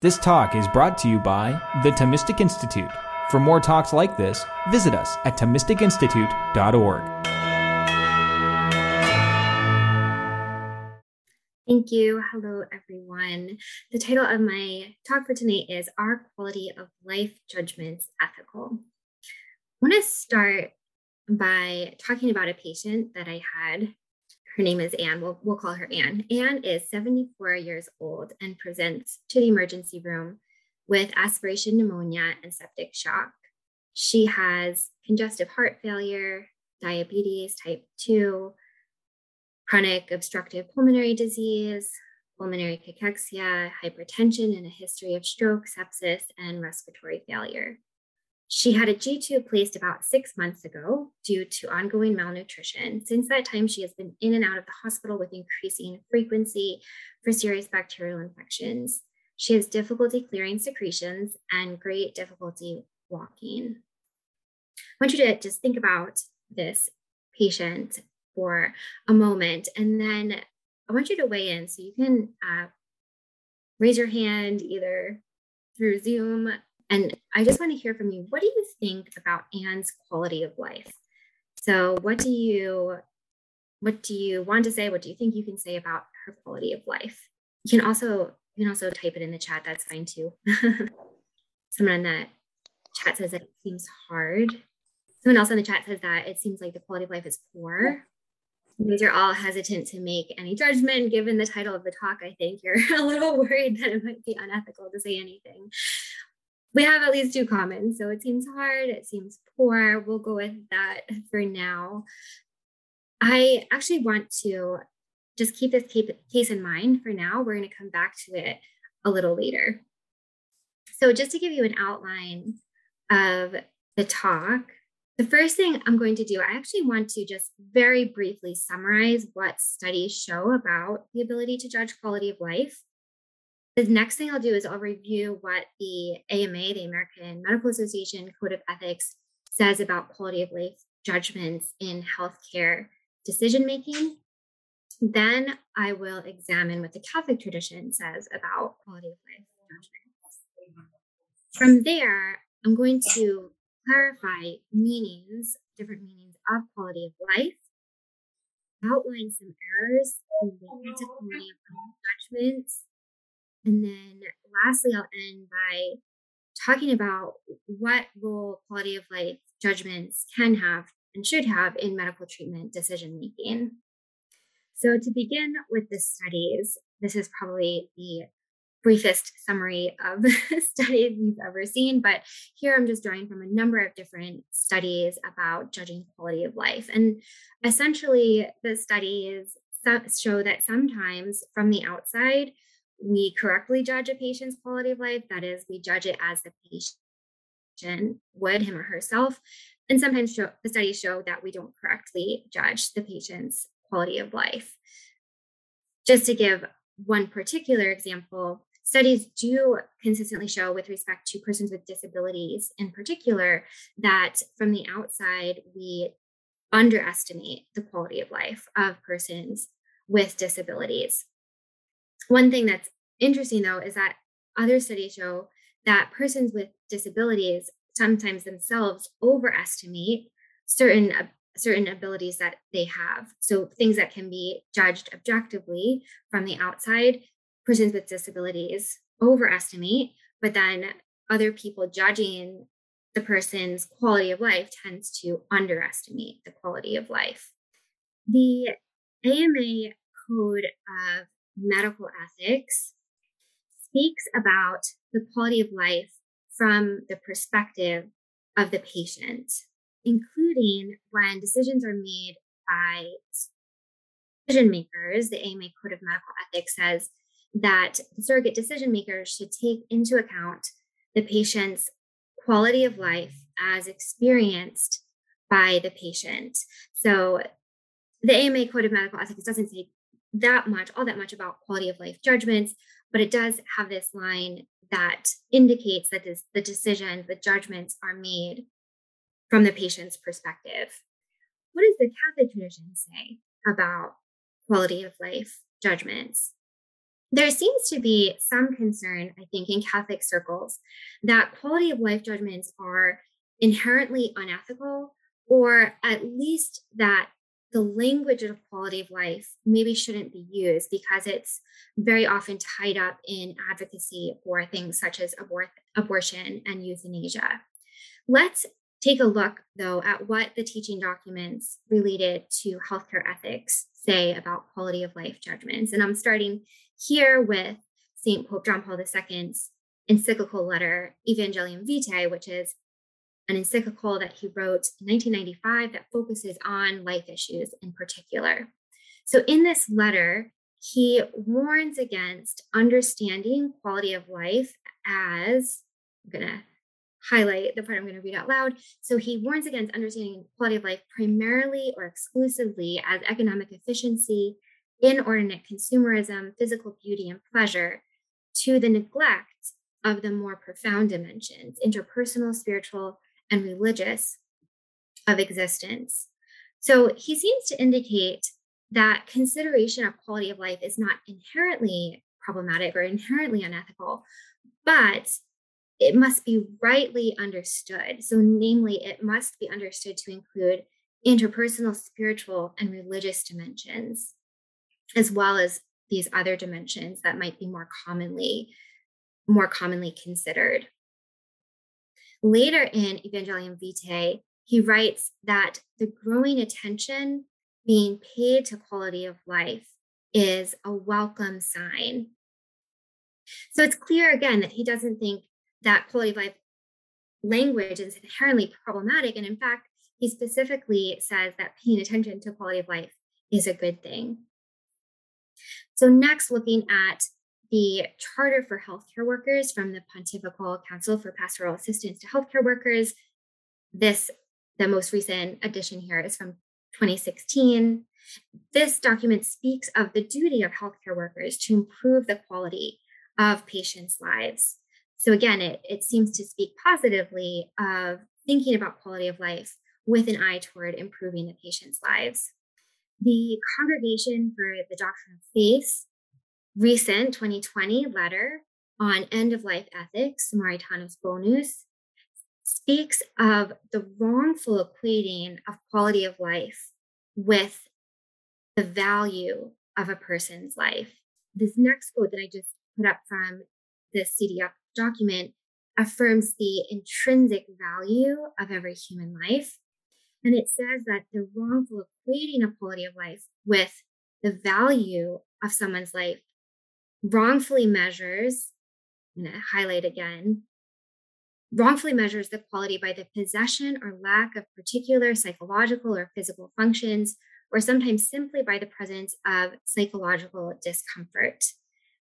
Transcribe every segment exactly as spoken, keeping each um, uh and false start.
This talk is brought to you by the Thomistic Institute. For more talks like this, visit us at thomistic institute dot org. Thank you. Hello, everyone. The title of my talk for tonight is Are Quality of Life Judgments Ethical? I want to start by talking about a patient that I had. Her name is Anne. We'll, we'll call her Anne. Anne is seventy-four years old and presents to the emergency room with aspiration pneumonia and septic shock. She has congestive heart failure, diabetes type two, chronic obstructive pulmonary disease, pulmonary cachexia, hypertension, and a history of stroke, sepsis, and respiratory failure. She had a G two placed about six months ago due to ongoing malnutrition. Since that time, she has been in and out of the hospital with increasing frequency for serious bacterial infections. She has difficulty clearing secretions and great difficulty walking. I want you to just think about this patient for a moment, and then I want you to weigh in. So you can uh, raise your hand either through Zoom. And I just want to hear from you. What do you think about Anne's quality of life? So what do you, what do you want to say? What do you think you can say about her quality of life? You can also, you can also type it in the chat. That's fine too. Someone in the chat says that it seems hard. Someone else in the chat says that it seems like the quality of life is poor. These are all hesitant to make any judgment. Given the title of the talk, I think you're a little worried that it might be unethical to say anything. We have at least two comments. So it seems hard, it seems poor. We'll go with that for now. I actually want to just keep this case in mind for now. We're going to come back to it a little later. So just to give you an outline of the talk, the first thing I'm going to do, I actually want to just very briefly summarize what studies show about the ability to judge quality of life. The next thing I'll do is I'll review what the A M A, the American Medical Association Code of Ethics, says about quality of life judgments in healthcare decision-making. Then I will examine what the Catholic tradition says about quality of life judgments. From there, I'm going to clarify meanings, different meanings of quality of life, outline some errors related to quality of life judgments. And then lastly, I'll end by talking about what role quality of life judgments can have and should have in medical treatment decision-making. So to begin with the studies, this is probably the briefest summary of studies you've ever seen, but here I'm just drawing from a number of different studies about judging quality of life. And essentially, the studies show that sometimes from the outside, we correctly judge a patient's quality of life. That is, we judge it as the patient would, him or herself. And sometimes show, the studies show that we don't correctly judge the patient's quality of life. Just to give one particular example, studies do consistently show with respect to persons with disabilities in particular, that from the outside, we underestimate the quality of life of persons with disabilities. One thing that's interesting, though, is that other studies show that persons with disabilities sometimes themselves overestimate certain uh, certain abilities that they have. So things that can be judged objectively from the outside, persons with disabilities overestimate, but then other people judging the person's quality of life tends to underestimate the quality of life. The A M A Code of Medical Ethics speaks about the quality of life from the perspective of the patient, including when decisions are made by decision makers. The A M A Code of Medical Ethics says that the surrogate decision makers should take into account the patient's quality of life as experienced by the patient. So the A M A Code of Medical Ethics doesn't say that much, all that much about quality of life judgments, but it does have this line that indicates that this, the decisions, the judgments are made from the patient's perspective. What does the Catholic tradition say about quality of life judgments? There seems to be some concern, I think, in Catholic circles that quality of life judgments are inherently unethical, or at least that the language of quality of life maybe shouldn't be used because it's very often tied up in advocacy for things such as abor- abortion and euthanasia. Let's take a look, though, at what the teaching documents related to healthcare ethics say about quality of life judgments. And I'm starting here with Saint Pope John Paul the Second's encyclical letter, Evangelium Vitae, which is an encyclical that he wrote in nineteen ninety-five that focuses on life issues in particular. So in this letter, he warns against understanding quality of life as, I'm going to highlight the part I'm going to read out loud. So he warns against understanding quality of life primarily or exclusively as economic efficiency, inordinate consumerism, physical beauty, and pleasure, to the neglect of the more profound dimensions, interpersonal, spiritual, and religious, of existence. So he seems to indicate that consideration of quality of life is not inherently problematic or inherently unethical, but it must be rightly understood. So namely, it must be understood to include interpersonal, spiritual, and religious dimensions, as well as these other dimensions that might be more commonly, more commonly considered. Later in Evangelium Vitae, he writes that the growing attention being paid to quality of life is a welcome sign. So it's clear, again, that he doesn't think that quality of life language is inherently problematic. And in fact, he specifically says that paying attention to quality of life is a good thing. So next, looking at the Charter for Healthcare Workers from the Pontifical Council for Pastoral Assistance to Healthcare Workers. This, the most recent edition here, is from twenty sixteen. This document speaks of the duty of healthcare workers to improve the quality of patients' lives. So again, it, it seems to speak positively of thinking about quality of life with an eye toward improving the patient's lives. The Congregation for the Doctrine of Faith recent twenty twenty letter on end-of-life ethics, Maritano's bonus, speaks of the wrongful equating of quality of life with the value of a person's life. This next quote that I just put up from this C D F document affirms the intrinsic value of every human life. And it says that the wrongful equating of quality of life with the value of someone's life wrongfully measures, I'm going to highlight again, wrongfully measures the quality by the possession or lack of particular psychological or physical functions, or sometimes simply by the presence of psychological discomfort.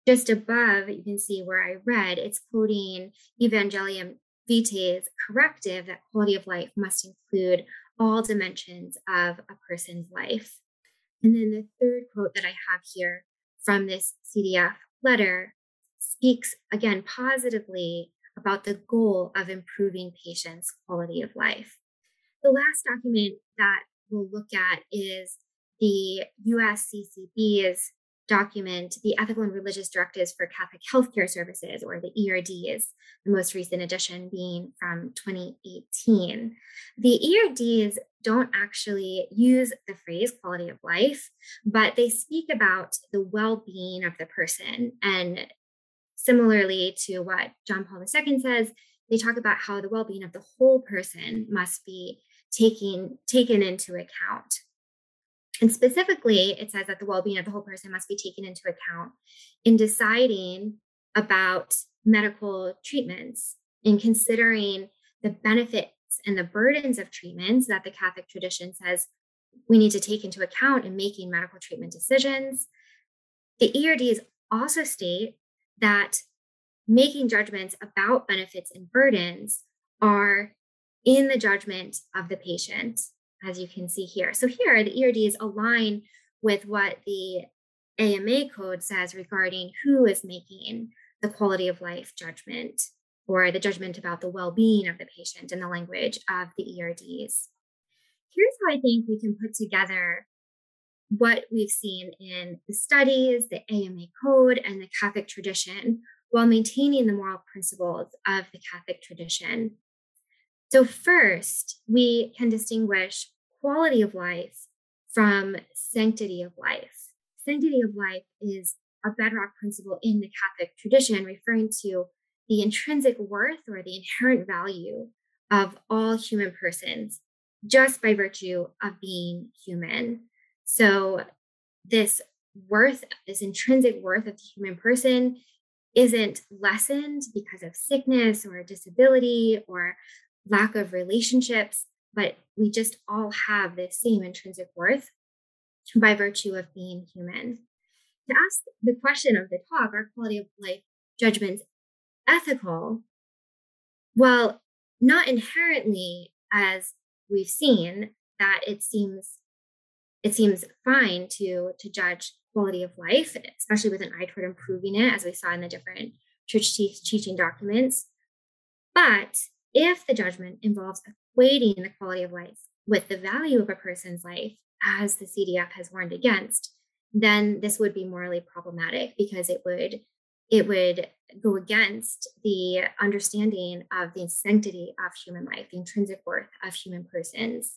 Just above, you can see where I read, it's quoting Evangelium Vitae's corrective that quality of life must include all dimensions of a person's life. And then the third quote that I have here from this C D F letter speaks again positively about the goal of improving patients' quality of life. The last document that we'll look at is the U S C C B's document, the Ethical and Religious Directives for Catholic Healthcare Services, or the E R Ds, the most recent edition being from twenty eighteen. The E R Ds don't actually use the phrase quality of life, but they speak about the well-being of the person. And similarly to what John Paul the Second says, they talk about how the well-being of the whole person must be taken, taken into account. And specifically, it says that the well-being of the whole person must be taken into account in deciding about medical treatments, in considering the benefits and the burdens of treatments that the Catholic tradition says we need to take into account in making medical treatment decisions. The E R Ds also state that making judgments about benefits and burdens are in the judgment of the patient, as you can see here. So here, the E R Ds align with what the A M A code says regarding who is making the quality of life judgment, or the judgment about the well-being of the patient, in the language of the E R Ds. Here's how I think we can put together what we've seen in the studies, the A M A code, and the Catholic tradition, while maintaining the moral principles of the Catholic tradition. So first, we can distinguish quality of life from sanctity of life. Sanctity of life is a bedrock principle in the Catholic tradition, referring to the intrinsic worth or the inherent value of all human persons just by virtue of being human. So this worth, this intrinsic worth of the human person isn't lessened because of sickness or disability or lack of relationships, but we just all have the same intrinsic worth by virtue of being human. To ask the question of the talk, are quality of life judgments ethical? Well, not inherently, as we've seen, that it seems it seems fine to, to judge quality of life, especially with an eye toward improving it, as we saw in the different church te- teaching documents. But if the judgment involves equating the quality of life with the value of a person's life, as the C D F has warned against, then this would be morally problematic because it would it would go against the understanding of the sanctity of human life, the intrinsic worth of human persons.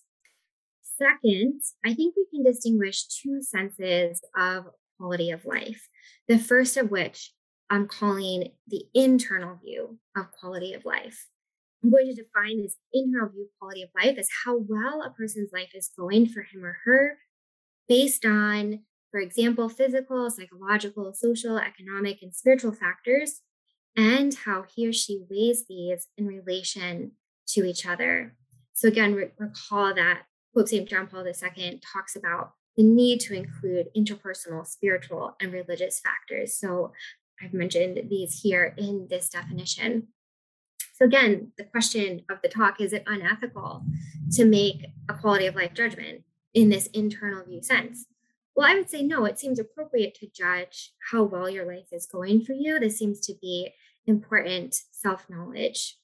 Second, I think we can distinguish two senses of quality of life, the first of which I'm calling the internal view of quality of life. I'm going to define this internal view of quality of life as how well a person's life is going for him or her based on, for example, physical, psychological, social, economic, and spiritual factors, and how he or she weighs these in relation to each other. So again, re- recall that Pope Saint John Paul the Second talks about the need to include interpersonal, spiritual, and religious factors. So I've mentioned these here in this definition. So again, the question of the talk, is it unethical to make a quality of life judgment in this internal view sense? Well, I would say no, it seems appropriate to judge how well your life is going for you. This seems to be important self-knowledge.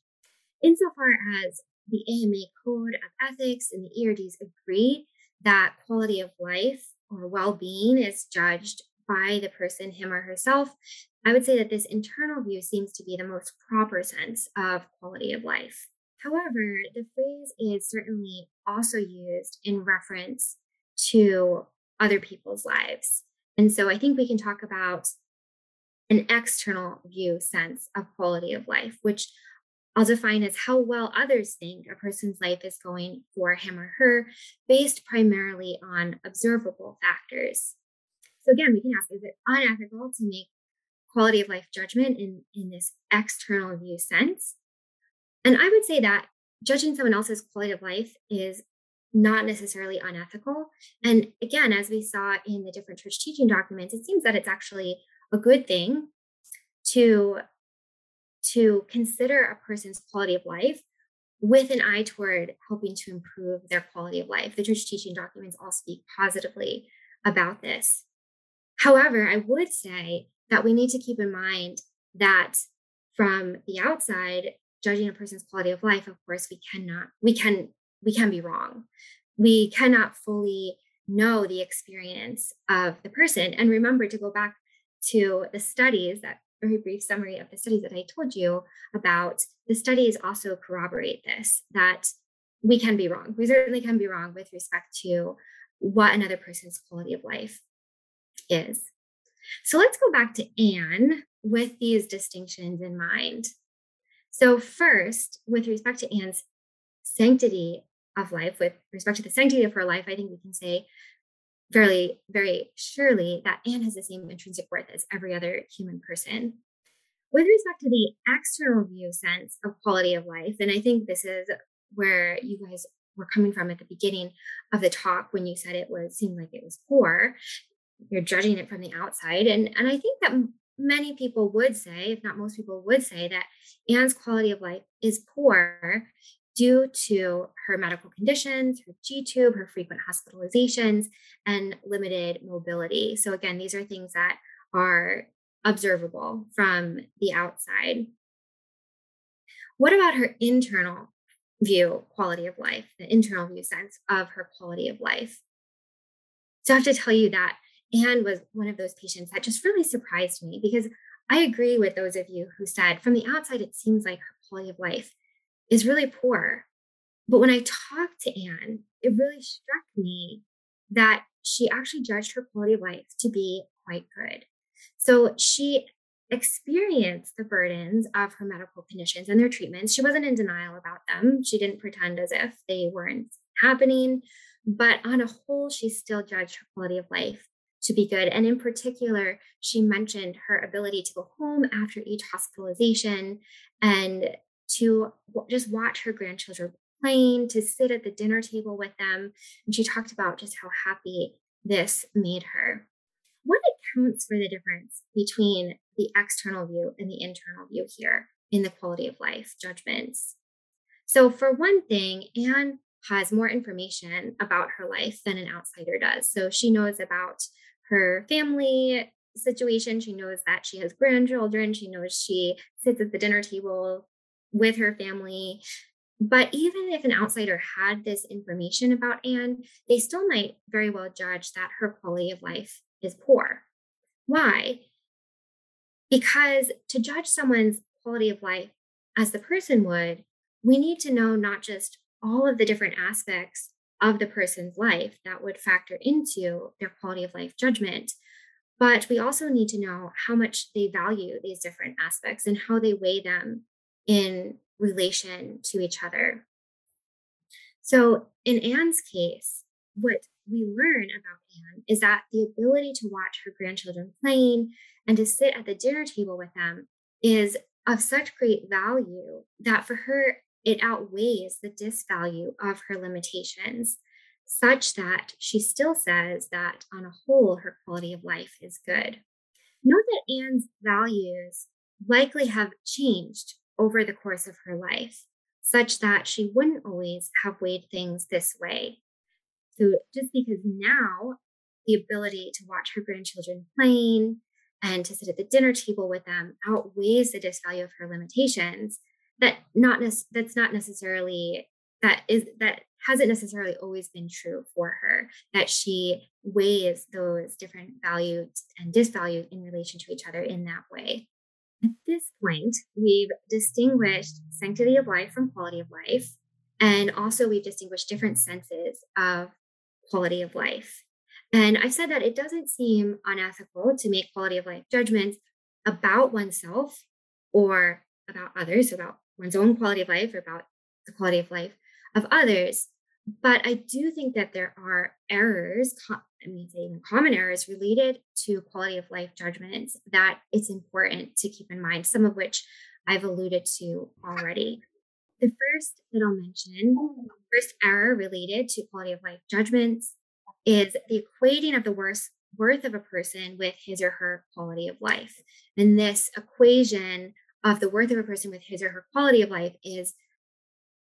Insofar as the A M A Code of Ethics and the E R Ds agree that quality of life or well-being is judged by the person, him or herself, I would say that this internal view seems to be the most proper sense of quality of life. However, the phrase is certainly also used in reference to other people's lives. And so I think we can talk about an external view sense of quality of life, which I'll define as how well others think a person's life is going for him or her based primarily on observable factors. So again, we can ask, is it unethical to make quality of life judgment in, in this external view sense? And I would say that judging someone else's quality of life is not necessarily unethical. And again, as we saw in the different church teaching documents, it seems that it's actually a good thing to, to consider a person's quality of life with an eye toward helping to improve their quality of life. The church teaching documents all speak positively about this. However, I would say that we need to keep in mind that from the outside, judging a person's quality of life, of course, we cannot, we can We can be wrong. We cannot fully know the experience of the person. And remember to go back to the studies, that very brief summary of the studies that I told you about. The studies also corroborate this, that we can be wrong. We certainly can be wrong with respect to what another person's quality of life is. So let's go back to Anne with these distinctions in mind. So first, with respect to Anne's sanctity of life, with respect to the sanctity of her life, I think we can say fairly, very surely that Anne has the same intrinsic worth as every other human person. With respect to the external view sense of quality of life, and I think this is where you guys were coming from at the beginning of the talk when you said it was seemed like it was poor, you're judging it from the outside. And, and I think that many people would say, if not most people would say, that Anne's quality of life is poor due to her medical conditions, her G-tube, her frequent hospitalizations, and limited mobility. So again, these are things that are observable from the outside. What about her internal view quality of life, the internal view sense of her quality of life? So I have to tell you that Anne was one of those patients that just really surprised me, because I agree with those of you who said from the outside, it seems like her quality of life is really poor. But when I talked to Anne, it really struck me that she actually judged her quality of life to be quite good. So she experienced the burdens of her medical conditions and their treatments. She wasn't in denial about them. She didn't pretend as if they weren't happening. But on a whole, she still judged her quality of life to be good. And in particular, she mentioned her ability to go home after each hospitalization and to just watch her grandchildren playing, to sit at the dinner table with them. And she talked about just how happy this made her. What accounts for the difference between the external view and the internal view here in the quality of life judgments? So for one thing, Anne has more information about her life than an outsider does. So she knows about her family situation. She knows that she has grandchildren. She knows she sits at the dinner table with her family. But even if an outsider had this information about Anne, they still might very well judge that her quality of life is poor. Why? Because to judge someone's quality of life as the person would, we need to know not just all of the different aspects of the person's life that would factor into their quality of life judgment, but we also need to know how much they value these different aspects and how they weigh them in relation to each other. So in Anne's case, what we learn about Anne is that the ability to watch her grandchildren playing and to sit at the dinner table with them is of such great value that for her, it outweighs the disvalue of her limitations, such that she still says that on a whole, her quality of life is good. Note that Anne's values likely have changed over the course of her life, such that she wouldn't always have weighed things this way. So just because now the ability to watch her grandchildren playing and to sit at the dinner table with them outweighs the disvalue of her limitations, that not that's not necessarily that is that hasn't necessarily always been true for her, that she weighs those different values and disvalues in relation to each other in that way. At this point, we've distinguished sanctity of life from quality of life, and also we've distinguished different senses of quality of life. And I've said that it doesn't seem unethical to make quality of life judgments about oneself or about others, about one's own quality of life or about the quality of life of others. But I do think that there are errors, I mean, even common errors related to quality of life judgments that it's important to keep in mind, some of which I've alluded to already. The first that I'll mention, the first error related to quality of life judgments is the equating of the worst worth of a person with his or her quality of life. And this equation of the worth of a person with his or her quality of life is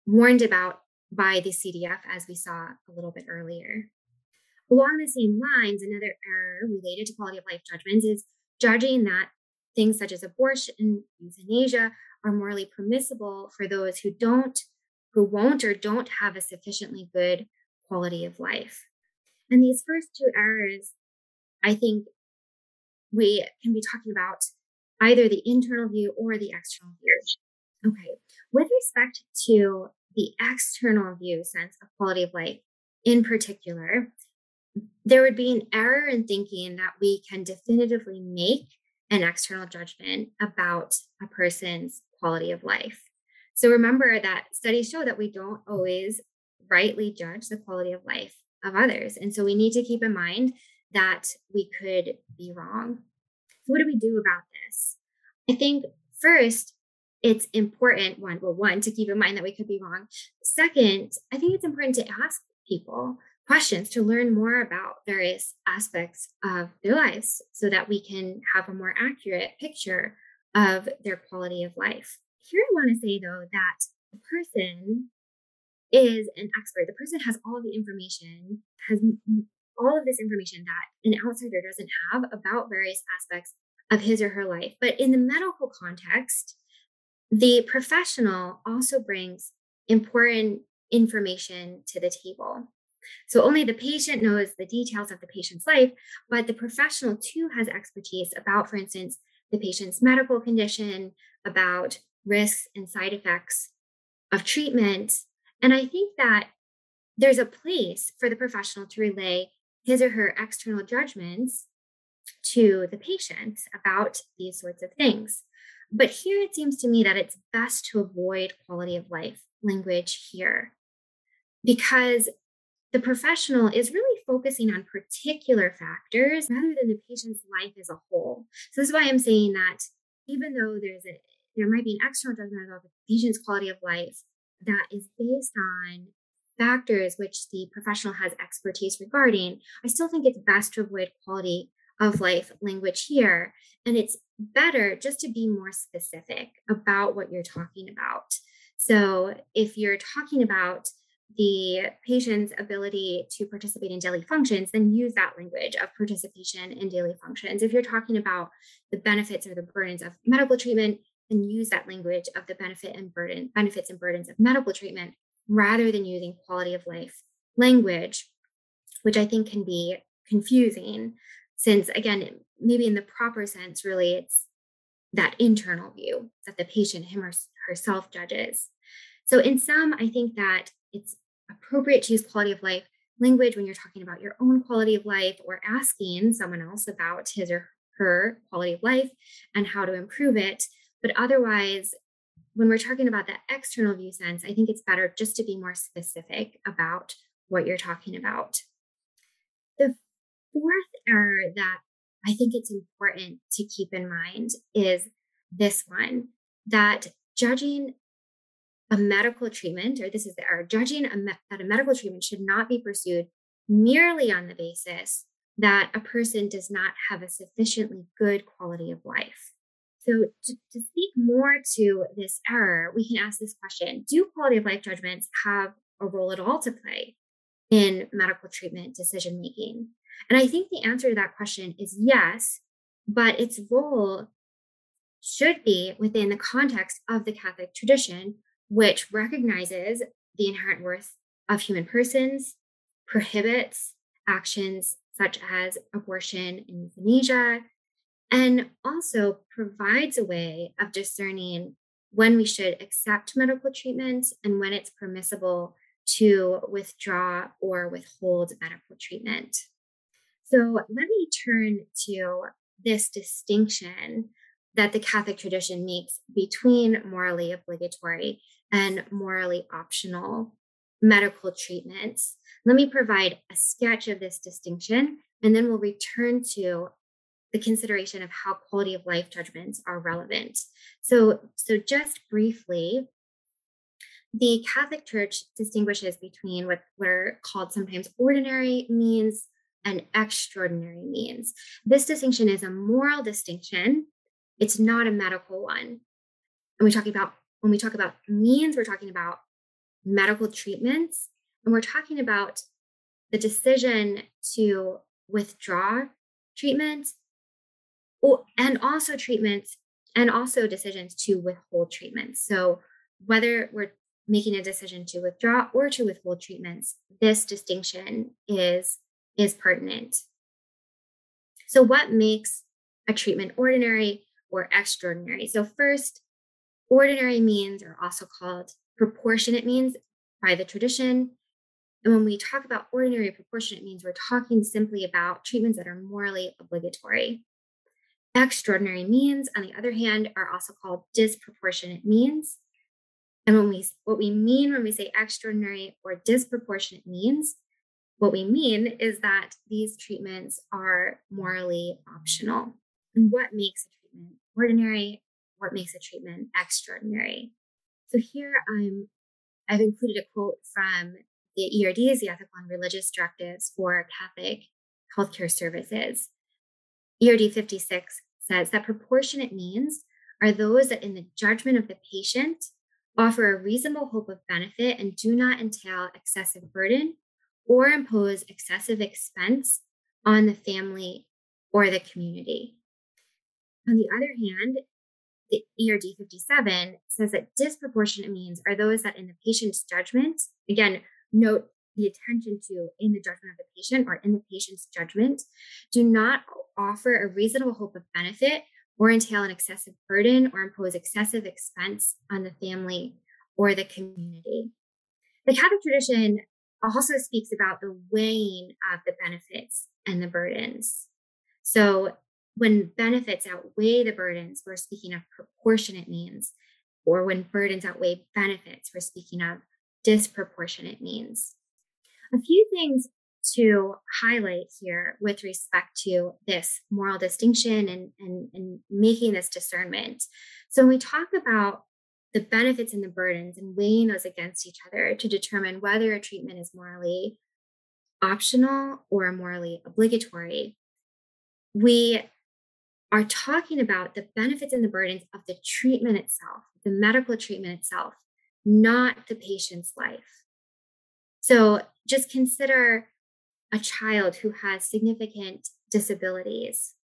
warned about by the C D F, as we saw a little bit earlier. Along the same lines, another error related to quality of life judgments is judging that things such as abortion, euthanasia, are morally permissible for those who don't, who won't or don't have a sufficiently good quality of life. And these first two errors, I think we can be talking about either the internal view or the external view. Okay, with respect to the external view sense of quality of life in particular, there would be an error in thinking that we can definitively make an external judgment about a person's quality of life. So remember that studies show that we don't always rightly judge the quality of life of others. And so we need to keep in mind that we could be wrong. So what do we do about this? I think first, it's important, one, well, one, to keep in mind that we could be wrong. Second, I think it's important to ask people questions to learn more about various aspects of their lives so that we can have a more accurate picture of their quality of life. Here I want to say, though, that the person is an expert. The person has all the information, has all of this information that an outsider doesn't have about various aspects of his or her life. But in the medical context, the professional also brings important information to the table. So only the patient knows the details of the patient's life, but the professional too has expertise about, for instance, the patient's medical condition, about risks and side effects of treatment. And I think that there's a place for the professional to relay his or her external judgments to the patient about these sorts of things. But here it seems to me that it's best to avoid quality of life language here, because the professional is really focusing on particular factors rather than the patient's life as a whole. So this is why I'm saying that even though there's a, there might be an external judgment about the patient's quality of life that is based on factors which the professional has expertise regarding, I still think it's best to avoid quality of life language here. And it's better just to be more specific about what you're talking about. So if you're talking about the patient's ability to participate in daily functions, then use that language of participation in daily functions. If you're talking about the benefits or the burdens of medical treatment, then use that language of the benefit and burden, benefits and burdens of medical treatment, rather than using quality of life language, which I think can be confusing. Since, again, maybe in the proper sense, really, it's that internal view that the patient him or herself judges. So in sum, I think that it's appropriate to use quality of life language when you're talking about your own quality of life or asking someone else about his or her quality of life and how to improve it. But otherwise, when we're talking about that external view sense, I think it's better just to be more specific about what you're talking about. The fourth error that I think it's important to keep in mind is this one, that judging a medical treatment, or this is the error, judging a me- that a medical treatment should not be pursued merely on the basis that a person does not have a sufficiently good quality of life. So to, to speak more to this error, we can ask this question: do quality of life judgments have a role at all to play in medical treatment decision-making? And I think the answer to that question is yes, but its role should be within the context of the Catholic tradition, which recognizes the inherent worth of human persons, prohibits actions such as abortion and euthanasia, and also provides a way of discerning when we should accept medical treatment and when it's permissible to withdraw or withhold medical treatment. So let me turn to this distinction that the Catholic tradition makes between morally obligatory and morally optional medical treatments. Let me provide a sketch of this distinction, and then we'll return to the consideration of how quality of life judgments are relevant. So, so just briefly, the Catholic Church distinguishes between what, what are called sometimes ordinary means and extraordinary means. This distinction is a moral distinction. It's not a medical one. And we talking about when we talk about means, we're talking about medical treatments, and we're talking about the decision to withdraw treatment, or, and also treatments, and also decisions to withhold treatments. So whether we're making a decision to withdraw or to withhold treatments, this distinction is is pertinent. So what makes a treatment ordinary or extraordinary? So first, ordinary means are also called proportionate means by the tradition. And when we talk about ordinary proportionate means, we're talking simply about treatments that are morally obligatory. Extraordinary means, on the other hand, are also called disproportionate means. And when we, what we mean when we say extraordinary or disproportionate means, what we mean is that these treatments are morally optional. And what makes a treatment ordinary? What makes a treatment extraordinary? So here I'm, I've included a quote from the E R Ds, the Ethical and Religious Directives for Catholic Healthcare Services. E R D fifty-six says that proportionate means are those that, in the judgment of the patient, offer a reasonable hope of benefit and do not entail excessive burden or impose excessive expense on the family or the community. On the other hand, the E R D fifty-seven says that disproportionate means are those that, in the patient's judgment, again, note the attention to in the judgment of the patient or in the patient's judgment do not offer a reasonable hope of benefit or entail an excessive burden or impose excessive expense on the family or the community. The Catholic tradition also speaks about the weighing of the benefits and the burdens. So when benefits outweigh the burdens, we're speaking of proportionate means, or when burdens outweigh benefits, we're speaking of disproportionate means. A few things to highlight here with respect to this moral distinction and, and, and making this discernment. So when we talk about the benefits and the burdens and weighing those against each other to determine whether a treatment is morally optional or morally obligatory, we are talking about the benefits and the burdens of the treatment itself, the medical treatment itself, not the patient's life. So just consider a child who has significant disabilities,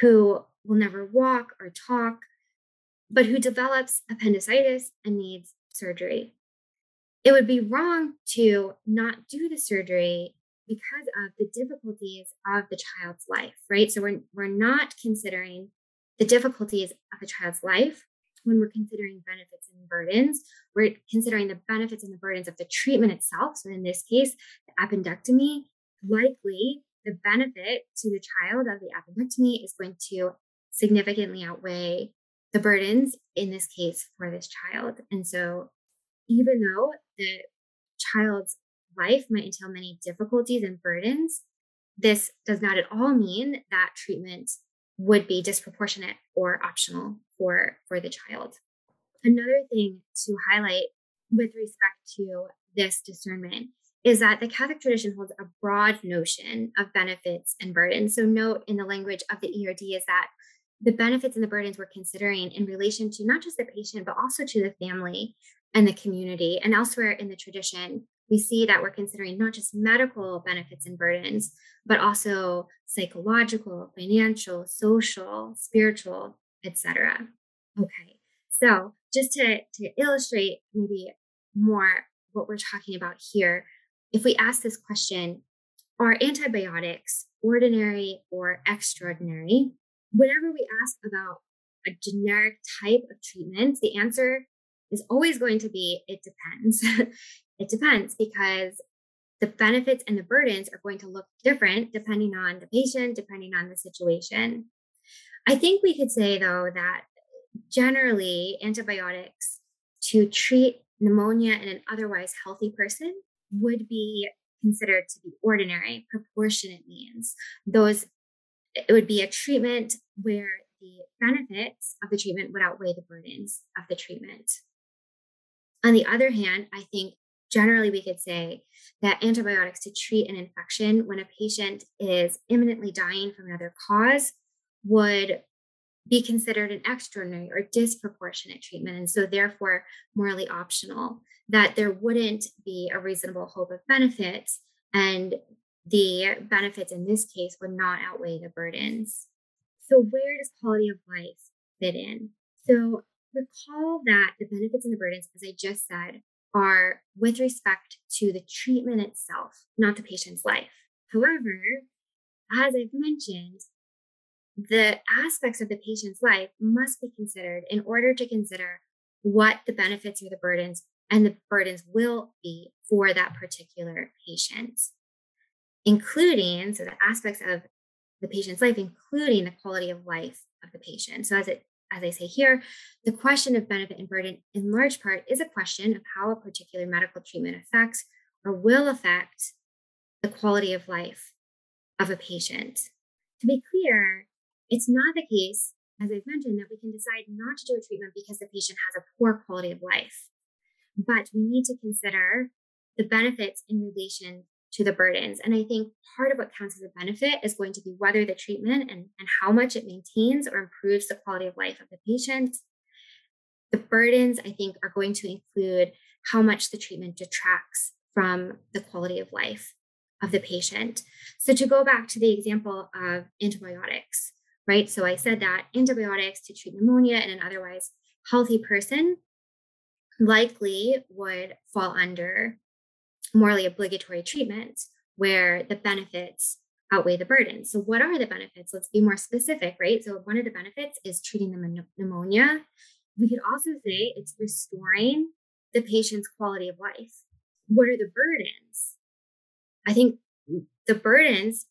who will never walk or talk, but who develops appendicitis and needs surgery. It would be wrong to not do the surgery because of the difficulties of the child's life, right? So we're, we're not considering the difficulties of the child's life when we're considering benefits and burdens. We're considering the benefits and the burdens of the treatment itself. So in this case, the appendectomy, likely the benefit to the child of the appendectomy is going to significantly outweigh the burdens in this case for this child. And so even though the child's life might entail many difficulties and burdens, this does not at all mean that treatment would be disproportionate or optional for, for the child. Another thing to highlight with respect to this discernment is that the Catholic tradition holds a broad notion of benefits and burdens. So note in the language of the E R D is that the benefits and the burdens we're considering in relation to not just the patient, but also to the family and the community. And elsewhere in the tradition, we see that we're considering not just medical benefits and burdens, but also psychological, financial, social, spiritual, et cetera. Okay, so just to, to illustrate maybe more what we're talking about here, if we ask this question, are antibiotics ordinary or extraordinary? Whenever we ask about a generic type of treatment, the answer is always going to be, it depends. It depends because the benefits and the burdens are going to look different depending on the patient, depending on the situation. I think we could say, though, that generally antibiotics to treat pneumonia in an otherwise healthy person would be considered to be ordinary, proportionate means. Those, it would be a treatment where the benefits of the treatment would outweigh the burdens of the treatment. On the other hand, I think generally we could say that antibiotics to treat an infection when a patient is imminently dying from another cause would be considered an extraordinary or disproportionate treatment, and so therefore morally optional, that there wouldn't be a reasonable hope of benefit, and the benefits in this case would not outweigh the burdens. So where does quality of life fit in? So recall that the benefits and the burdens, as I just said, are with respect to the treatment itself, not the patient's life. However, as I've mentioned, the aspects of the patient's life must be considered in order to consider what the benefits or the burdens and the burdens will be for that particular patient, including, so the aspects of the patient's life, including the quality of life of the patient. So as it As I say here, the question of benefit and burden in large part is a question of how a particular medical treatment affects or will affect the quality of life of a patient. To be clear, it's not the case, as I've mentioned, that we can decide not to do a treatment because the patient has a poor quality of life, but we need to consider the benefits in relation to the burdens. And I think part of what counts as a benefit is going to be whether the treatment and, and how much it maintains or improves the quality of life of the patient. The burdens, I think, are going to include how much the treatment detracts from the quality of life of the patient. So to go back to the example of antibiotics, right? So I said that antibiotics to treat pneumonia in an otherwise healthy person likely would fall under morally obligatory treatment where the benefits outweigh the burden. So what are the benefits? Let's be more specific, right? So one of the benefits is treating them in pneumonia. We could also say it's restoring the patient's quality of life. What are the burdens? I think the burdens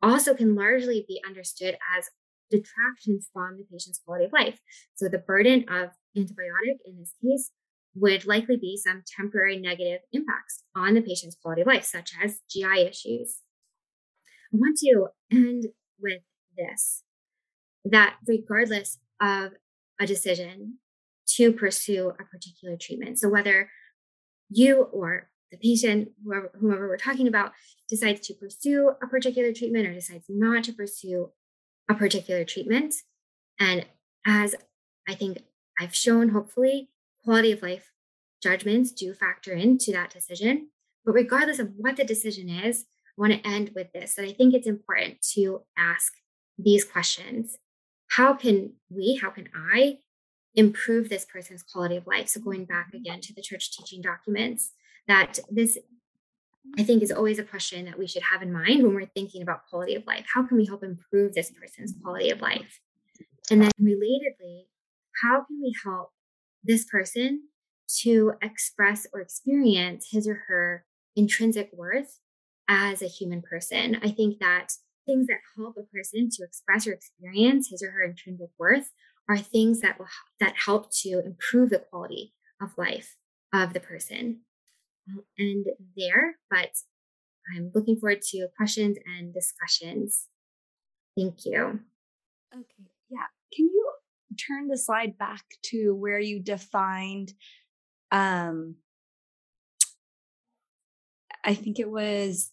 also can largely be understood as detractions from the patient's quality of life. So the burden of antibiotic in this case would likely be some temporary negative impacts on the patient's quality of life, such as G I issues. I want to end with this, that regardless of a decision to pursue a particular treatment, so whether you or the patient, whoever, whomever we're talking about, decides to pursue a particular treatment or decides not to pursue a particular treatment, and as I think I've shown, hopefully, quality of life judgments do factor into that decision. But regardless of what the decision is, I want to end with this, that I think it's important to ask these questions. How can we, how can I improve this person's quality of life? So going back again to the church teaching documents, that this, I think, is always a question that we should have in mind when we're thinking about quality of life. How can we help improve this person's quality of life? And then relatedly, how can we help this person to express or experience his or her intrinsic worth as a human person? I think that things that help a person to express or experience his or her intrinsic worth are things that will, that help to improve the quality of life of the person. I'll end there, but I'm looking forward to questions and discussions. Thank you. Okay, yeah. Can you turn the slide back to where you defined, um, I think it was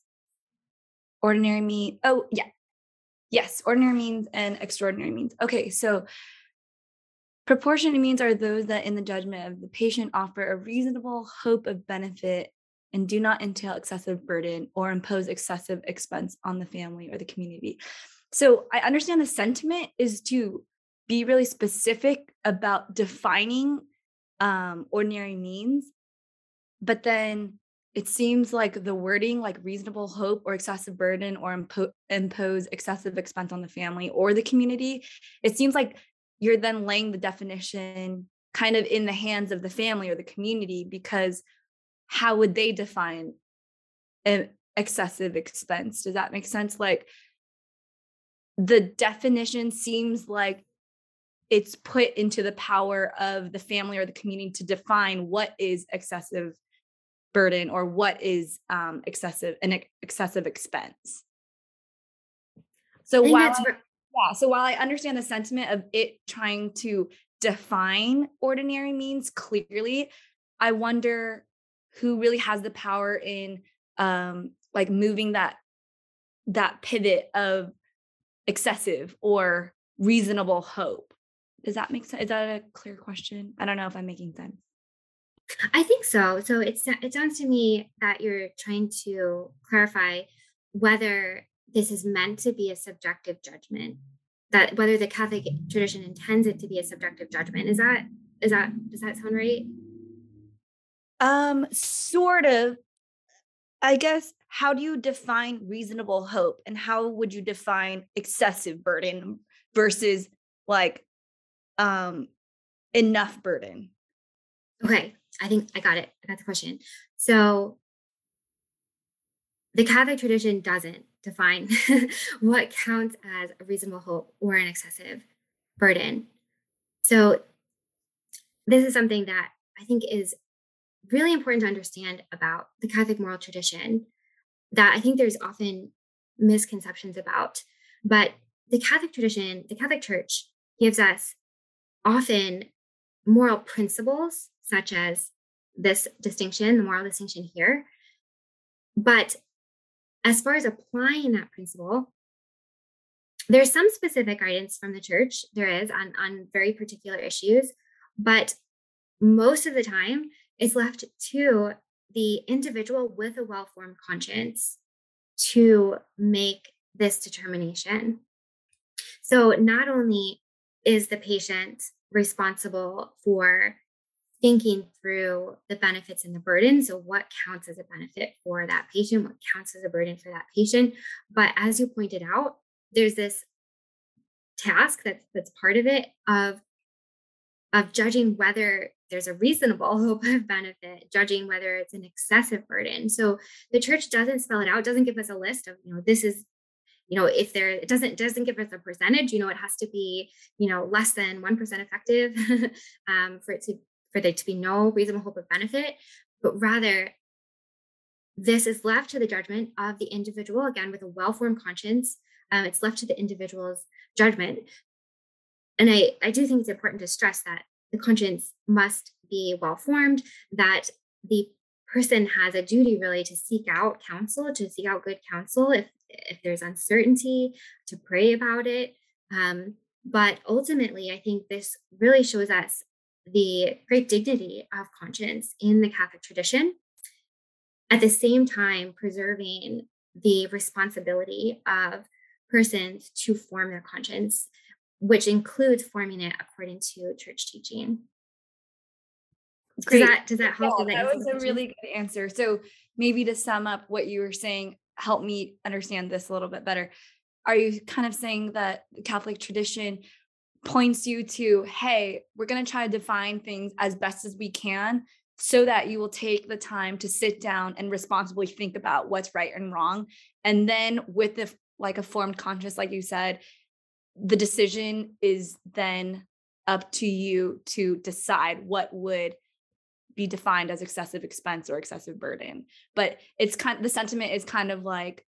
ordinary mean. Oh, yeah. Yes, ordinary means and extraordinary means. Okay, so proportionate means are those that in the judgment of the patient offer a reasonable hope of benefit and do not entail excessive burden or impose excessive expense on the family or the community. So I understand the sentiment is to be really specific about defining um, ordinary means, but then it seems like the wording, like reasonable hope or excessive burden or impo- impose excessive expense on the family or the community, it seems like you're then laying the definition kind of in the hands of the family or the community, because how would they define an excessive expense? Does that make sense? Like the definition seems like it's put into the power of the family or the community to define what is excessive burden or what is um, excessive an excessive expense. So while I, yeah, so while I understand the sentiment of it trying to define ordinary means clearly, I wonder who really has the power in um, like moving that that pivot of excessive or reasonable hope. Does that make sense? Is that a clear question? I don't know if I'm making sense. I think so. So it's, it sounds to me that you're trying to clarify whether this is meant to be a subjective judgment, that whether the Catholic tradition intends it to be a subjective judgment. Is that, is that, does that sound right? Um, sort of, I guess. How do you define reasonable hope, and how would you define excessive burden versus like um, enough burden? Okay, I think I got it. I got the question. So the Catholic tradition doesn't define what counts as a reasonable hope or an excessive burden. So this is something that I think is really important to understand about the Catholic moral tradition that I think there's often misconceptions about. But the Catholic tradition, the Catholic Church gives us often moral principles, such as this distinction, the moral distinction here. But as far as applying that principle, there's some specific guidance from the church, there is, on, on very particular issues, but most of the time it's left to the individual with a well-formed conscience to make this determination. So not only is the patient responsible for thinking through the benefits and the burden. So what counts as a benefit for that patient? What counts as a burden for that patient? But as you pointed out, there's this task that's that's part of it of, of judging whether there's a reasonable hope of benefit, judging whether it's an excessive burden. So the church doesn't spell it out, doesn't give us a list of, you know, this is, you know, if there, it doesn't, doesn't give us a percentage, you know, it has to be, you know, less than one percent effective um, for it to, for there to be no reasonable hope of benefit, but rather this is left to the judgment of the individual, again, with a well-formed conscience. Um, it's left to the individual's judgment. And I, I do think it's important to stress that the conscience must be well-formed, that the person has a duty really to seek out counsel, to seek out good counsel if, if there's uncertainty, to pray about it. Um, but ultimately, I think this really shows us the great dignity of conscience in the Catholic tradition, at the same time preserving the responsibility of persons to form their conscience, which includes forming it according to church teaching. Does that, does that help? Yeah, that, that was a really good answer. So maybe to sum up what you were saying, help me understand this a little bit better. Are you kind of saying that the Catholic tradition points you to, hey, we're going to try to define things as best as we can so that you will take the time to sit down and responsibly think about what's right and wrong. And then with the, like a formed conscience, like you said, the decision is then up to you to decide what would be defined as excessive expense or excessive burden. But it's kind of, the sentiment is kind of like,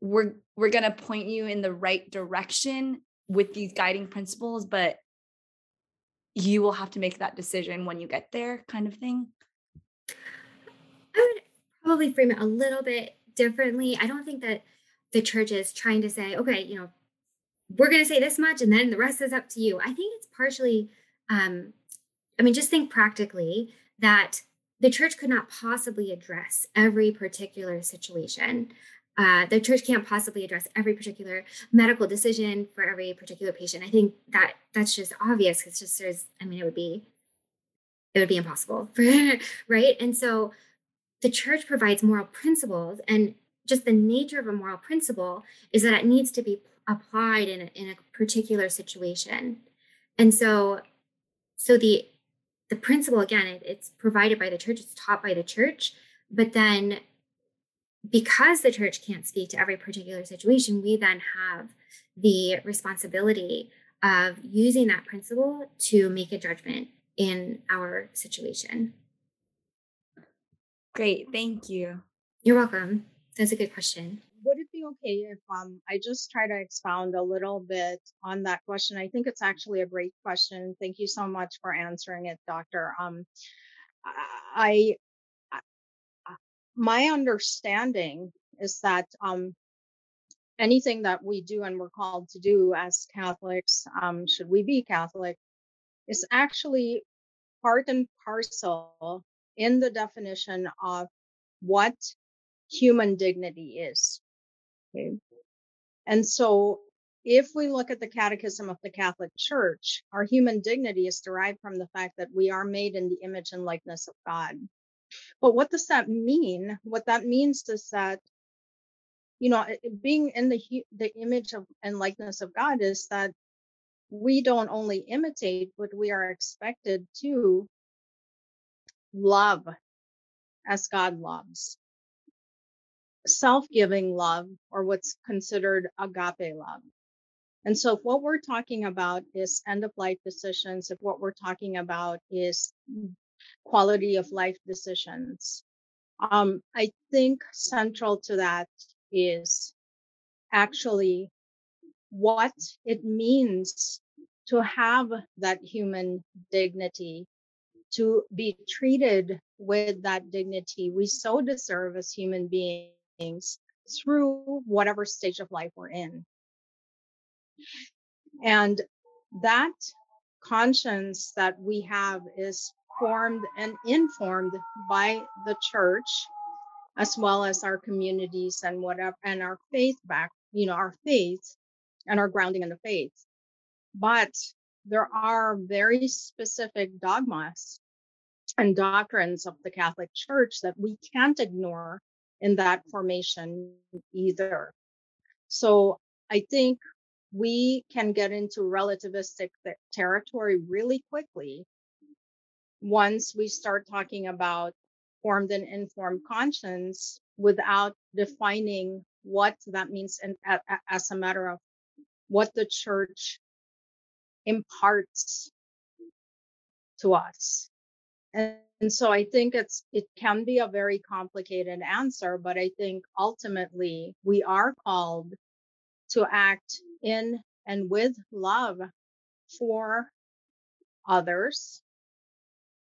we're, we're going to point you in the right direction with these guiding principles, but you will have to make that decision when you get there, kind of thing. I would probably frame it a little bit differently. I don't think that the church is trying to say, okay, you know, we're going to say this much and then the rest is up to you. I think it's partially, um, I mean, just think practically that the church could not possibly address every particular situation. Uh, the church can't possibly address every particular medical decision for every particular patient. I think that that's just obvious. It's just, there's, I mean, it would be, it would be impossible, right? And so the church provides moral principles, and just the nature of a moral principle is that it needs to be applied in a, in a particular situation. And so, so the, the principle, again, it, it's provided by the church, it's taught by the church, but then because the church can't speak to every particular situation, we then have the responsibility of using that principle to make a judgment in our situation. Great, thank you. You're welcome. That's a good question. Would it be okay if um, I just try to expound a little bit on that question? I think it's actually a great question. Thank you so much for answering it, Doctor. Um, I, I my understanding is that um, anything that we do and we're called to do as Catholics, um, should we be Catholic, is actually part and parcel in the definition of what human dignity is. Okay. And so if we look at the Catechism of the Catholic Church, our human dignity is derived from the fact that we are made in the image and likeness of God. But what does that mean? What that means is that, you know, being in the, the image of and likeness of God is that we don't only imitate, but we are expected to love as God loves. Self-giving love, or what's considered agape love. And so if what we're talking about is end-of-life decisions, if what we're talking about is quality of life decisions, um, I think central to that is actually what it means to have that human dignity, to be treated with that dignity we so deserve as human beings through whatever stage of life we're in. And that conscience that we have is formed and informed by the church, as well as our communities and whatever, and our faith back, you know, our faith and our grounding in the faith. But there are very specific dogmas and doctrines of the Catholic Church that we can't ignore in that formation either. So I think we can get into relativistic th- territory really quickly once we start talking about formed and informed conscience without defining what that means and as a matter of what the Church imparts to us. And, and so I think it's it can be a very complicated answer, but I think ultimately we are called to act in and with love for others,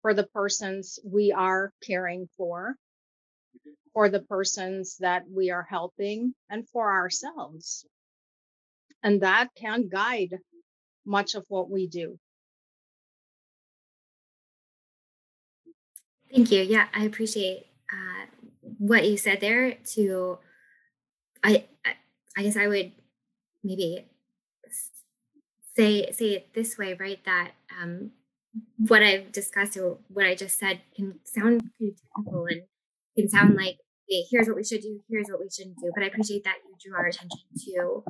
for the persons we are caring for, for the persons that we are helping, and for ourselves. And that can guide much of what we do. Thank you. Yeah, I appreciate uh, what you said there. To, I, I guess I would maybe say say it this way, right? That um, what I've discussed or what I just said can sound pretty technical and can sound like, hey, here's what we should do, here's what we shouldn't do. But I appreciate that you drew our attention to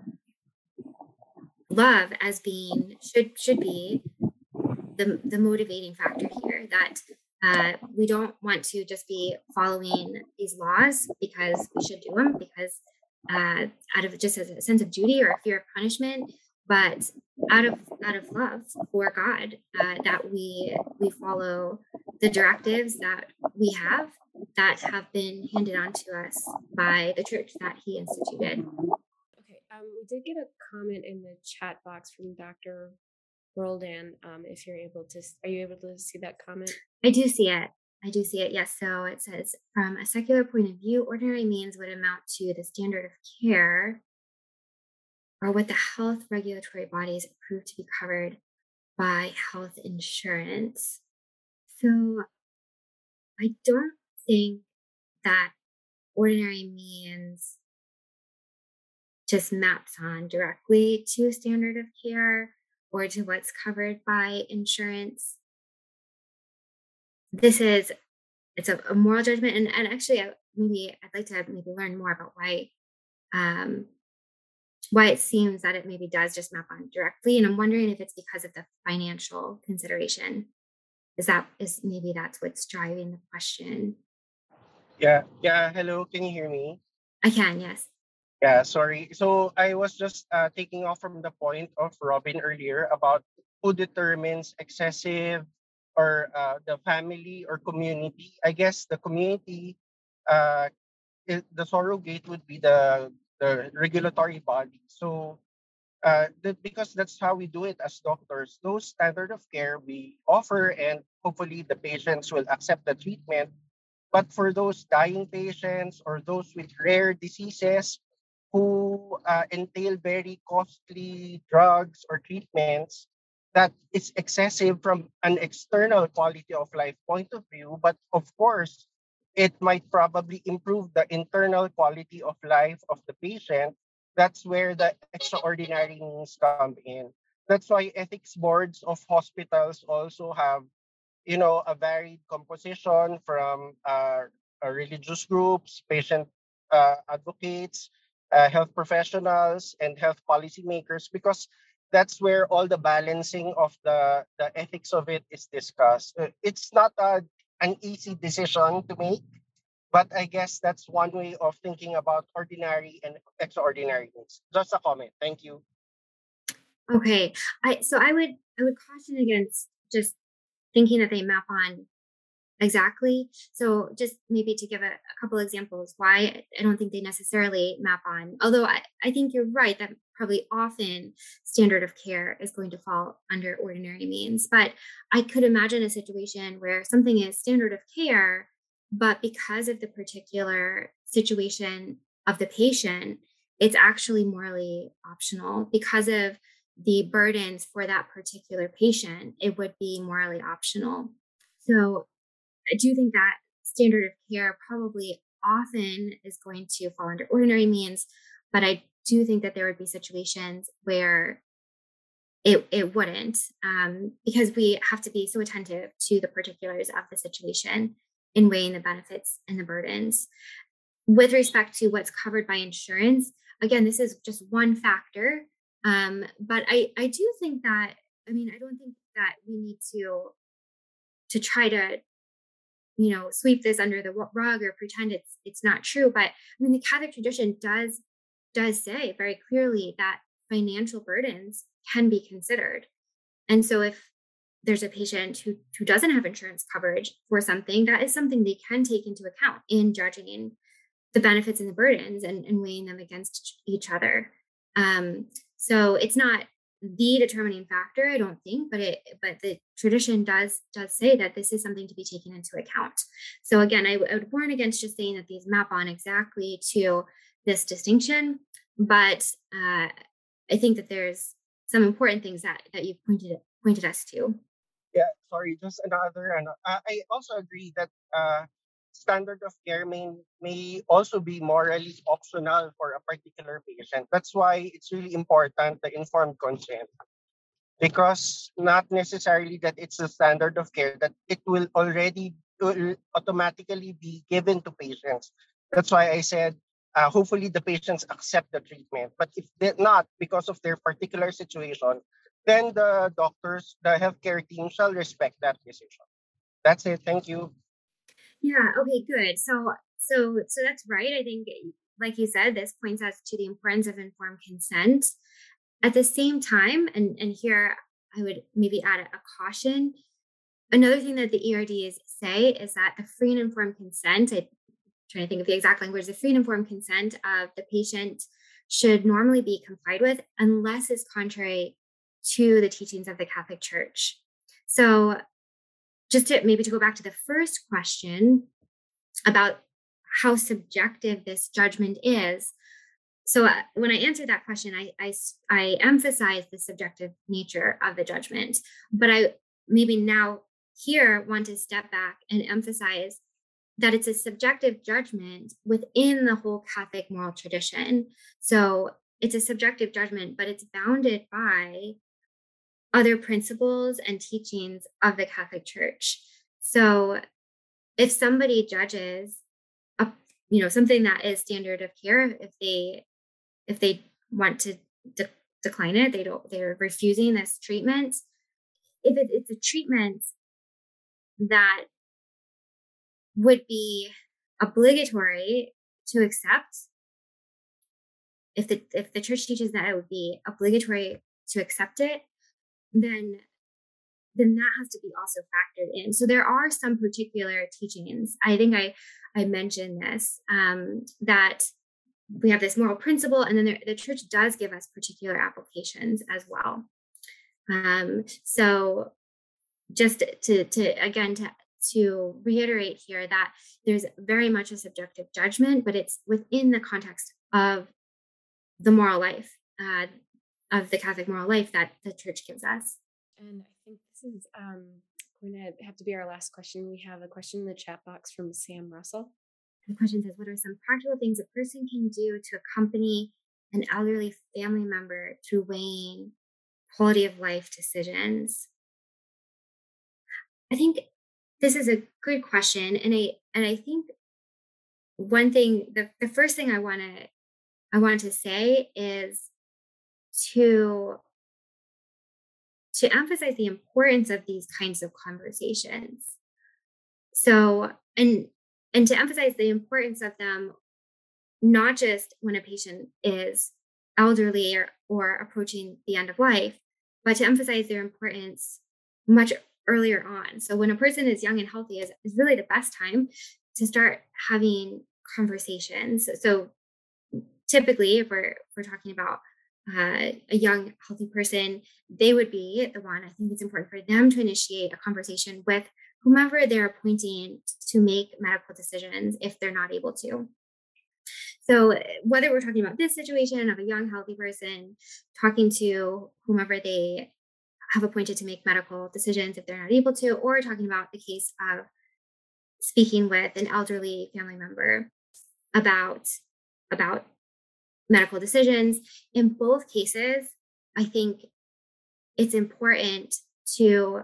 love as being should should be the the motivating factor here. That. Uh, we don't want to just be following these laws because we should do them because uh, out of just as a sense of duty or a fear of punishment, but out of out of love for God, uh, that we we follow the directives that we have that have been handed on to us by the Church that He instituted. Okay, um, we did get a comment in the chat box from Doctor Roldan, um, if you're able to, are you able to see that comment? I do see it. I do see it. Yes. So it says, from a secular point of view, ordinary means would amount to the standard of care or what the health regulatory bodies approve to be covered by health insurance. So I don't think that ordinary means just maps on directly to standard of care or to what's covered by insurance. This is, it's a, a moral judgment. And, and actually, I, maybe I'd like to maybe learn more about why um, why it seems that it maybe does just map on directly. And I'm wondering if it's because of the financial consideration. Is that, is maybe that's what's driving the question? Yeah, yeah, hello, can you hear me? I can, yes. Yeah, sorry. So I was just uh, taking off from the point of Robin earlier about who determines excessive or uh, the family or community. I guess the community, uh, the surrogate would be the, the regulatory body. So uh, that, because that's how we do it as doctors, those standard of care we offer, and hopefully the patients will accept the treatment. But for those dying patients or those with rare diseases, who uh, entail very costly drugs or treatments that is excessive from an external quality of life point of view. But of course, it might probably improve the internal quality of life of the patient. That's where the extraordinary means come in. That's why ethics boards of hospitals also have, you know, a varied composition from uh, religious groups, patient uh, advocates, Uh, health professionals and health policymakers, because that's where all the balancing of the, the ethics of it is discussed. Uh, it's not a, an easy decision to make, but I guess that's one way of thinking about ordinary and extraordinary things. Just a comment. Thank you. Okay. I, so I would I would caution against just thinking that they map on exactly. So just maybe to give a, a couple examples why I don't think they necessarily map on, although I, I think you're right that probably often standard of care is going to fall under ordinary means. But I could imagine a situation where something is standard of care, but because of the particular situation of the patient, it's actually morally optional. Because of the burdens for that particular patient, it would be morally optional. So I do think that standard of care probably often is going to fall under ordinary means, but I do think that there would be situations where it it wouldn't, um, because we have to be so attentive to the particulars of the situation in weighing the benefits and the burdens. With respect to what's covered by insurance, again, this is just one factor. Um, but I, I do think that, I mean, I don't think that we need to, to try to, you know, sweep this under the rug or pretend it's it's not true. But I mean, the Catholic tradition does does say very clearly that financial burdens can be considered. And so if there's a patient who, who doesn't have insurance coverage for something, that is something they can take into account in judging the benefits and the burdens and, and weighing them against each other. Um, so it's not the determining factor, I don't think, but it but the tradition does does say that this is something to be taken into account. So again, I, I would warn against just saying that these map on exactly to this distinction, but uh, I think that there's some important things that that you've pointed pointed us to. Yeah, sorry, just another. And uh, I also agree that uh, standard of care may may also be morally optional for a particular patient. That's why it's really important the informed consent, because not necessarily that it's the standard of care that it will already will automatically be given to patients. That's why I said uh, hopefully the patients accept the treatment. But if they're not, because of their particular situation, then the doctors, the healthcare team shall respect that decision. That's it. Thank you. Yeah. Okay, good. So, so, so that's right. I think, like you said, this points us to the importance of informed consent. At the same time, and, and here I would maybe add a, a caution. Another thing that the E R Ds say is that the free and informed consent, I'm trying to think of the exact language, the free and informed consent of the patient should normally be complied with unless it's contrary to the teachings of the Catholic Church. So just to maybe to go back to the first question about how subjective this judgment is. So uh, when I answered that question, I, I, I emphasized the subjective nature of the judgment, but I maybe now here want to step back and emphasize that it's a subjective judgment within the whole Catholic moral tradition. So it's a subjective judgment, but it's bounded by other principles and teachings of the Catholic Church. So if somebody judges a, you know, something that is standard of care, if they if they want to de- decline it, they don't they're refusing this treatment. If it, it's a treatment that would be obligatory to accept, if the if the Church teaches that it would be obligatory to accept it, then then that has to be also factored in. So there are some particular teachings. I think I, I mentioned this, um, that we have this moral principle, and then the, the Church does give us particular applications as well. Um, so just to, to again, to, to reiterate here that there's very much a subjective judgment, but it's within the context of the moral life, uh, of the Catholic moral life that the Church gives us. And I think this is um, going to have to be our last question. We have a question in the chat box from Sam Russell. The question says, what are some practical things a person can do to accompany an elderly family member through weighing quality of life decisions? I think this is a good question. And I and I think one thing, the, the first thing I want to I want to say is to, to emphasize the importance of these kinds of conversations. So, and, and to emphasize the importance of them, not just when a patient is elderly or, or approaching the end of life, but to emphasize their importance much earlier on. So when a person is young and healthy is, is really the best time to start having conversations. So, so typically if we're, if we're talking about Uh, a young, healthy person, they would be the one. I think it's important for them to initiate a conversation with whomever they're appointing to make medical decisions if they're not able to. So whether we're talking about this situation of a young, healthy person talking to whomever they have appointed to make medical decisions if they're not able to, or talking about the case of speaking with an elderly family member about, about medical decisions. In both cases, I think it's important to,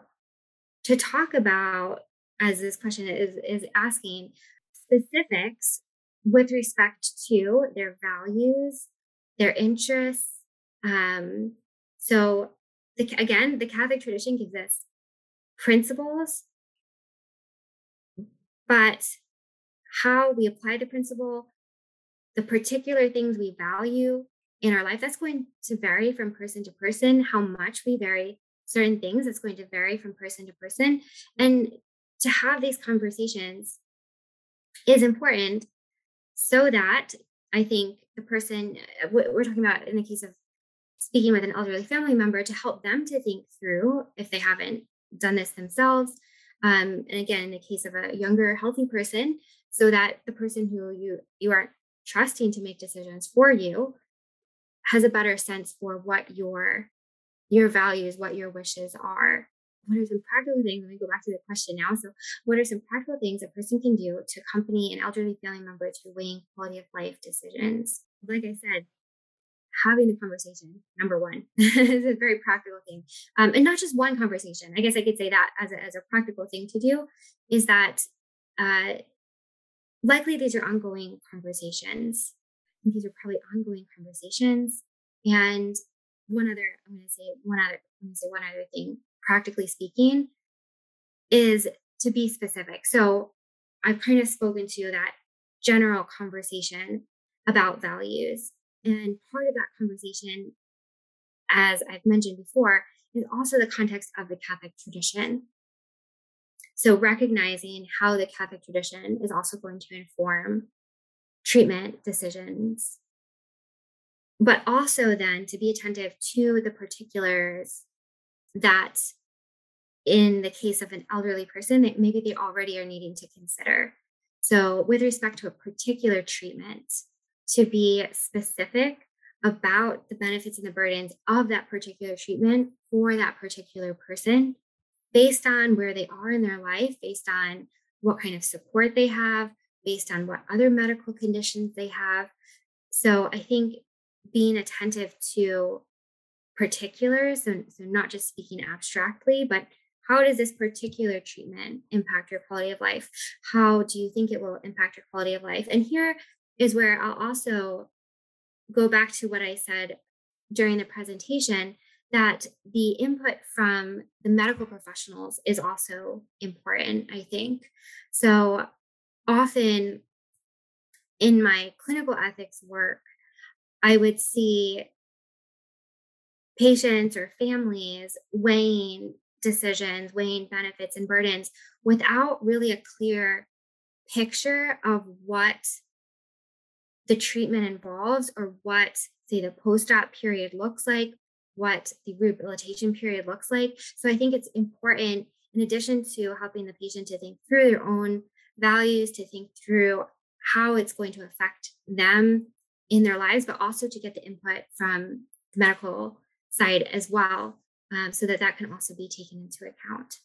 to talk about, as this question is, is asking, specifics with respect to their values, their interests. Um, so the, again, the Catholic tradition gives us principles, but how we apply the principle, the particular things we value in our life, that's going to vary from person to person. How much we vary certain things, that's going to vary from person to person. And to have these conversations is important so that I think the person, we're talking about in the case of speaking with an elderly family member, to help them to think through if they haven't done this themselves. Um, and again, in the case of a younger, healthy person, so that the person who you, you are trusting to make decisions for you has a better sense for what your, your values, what your wishes are. What are some practical things? Let me go back to the question now. So what are some practical things a person can do to accompany an elderly family member through weighing quality of life decisions? Like I said, having the conversation, number one, is a very practical thing. Um, and not just one conversation. I guess I could say that as a, as a practical thing to do is that uh, likely these are ongoing conversations. And these are probably ongoing conversations. And one other, I'm going to say one other, I'm going to say one other thing. Practically speaking, is to be specific. So I've kind of spoken to that general conversation about values. And part of that conversation, as I've mentioned before, is also the context of the Catholic tradition. So recognizing how the Catholic tradition is also going to inform treatment decisions, but also then to be attentive to the particulars that in the case of an elderly person, that maybe they already are needing to consider. So with respect to a particular treatment, to be specific about the benefits and the burdens of that particular treatment for that particular person, based on where they are in their life, based on what kind of support they have, based on what other medical conditions they have. So I think being attentive to particulars, so, so not just speaking abstractly, but how does this particular treatment impact your quality of life? How do you think it will impact your quality of life? And here is where I'll also go back to what I said during the presentation, that the input from the medical professionals is also important, I think. So often in my clinical ethics work, I would see patients or families weighing decisions, weighing benefits and burdens without really a clear picture of what the treatment involves or what, say, the post-op period looks like, what the rehabilitation period looks like. So I think it's important, in addition to helping the patient to think through their own values, to think through how it's going to affect them in their lives, but also to get the input from the medical side as well, um, so that that can also be taken into account.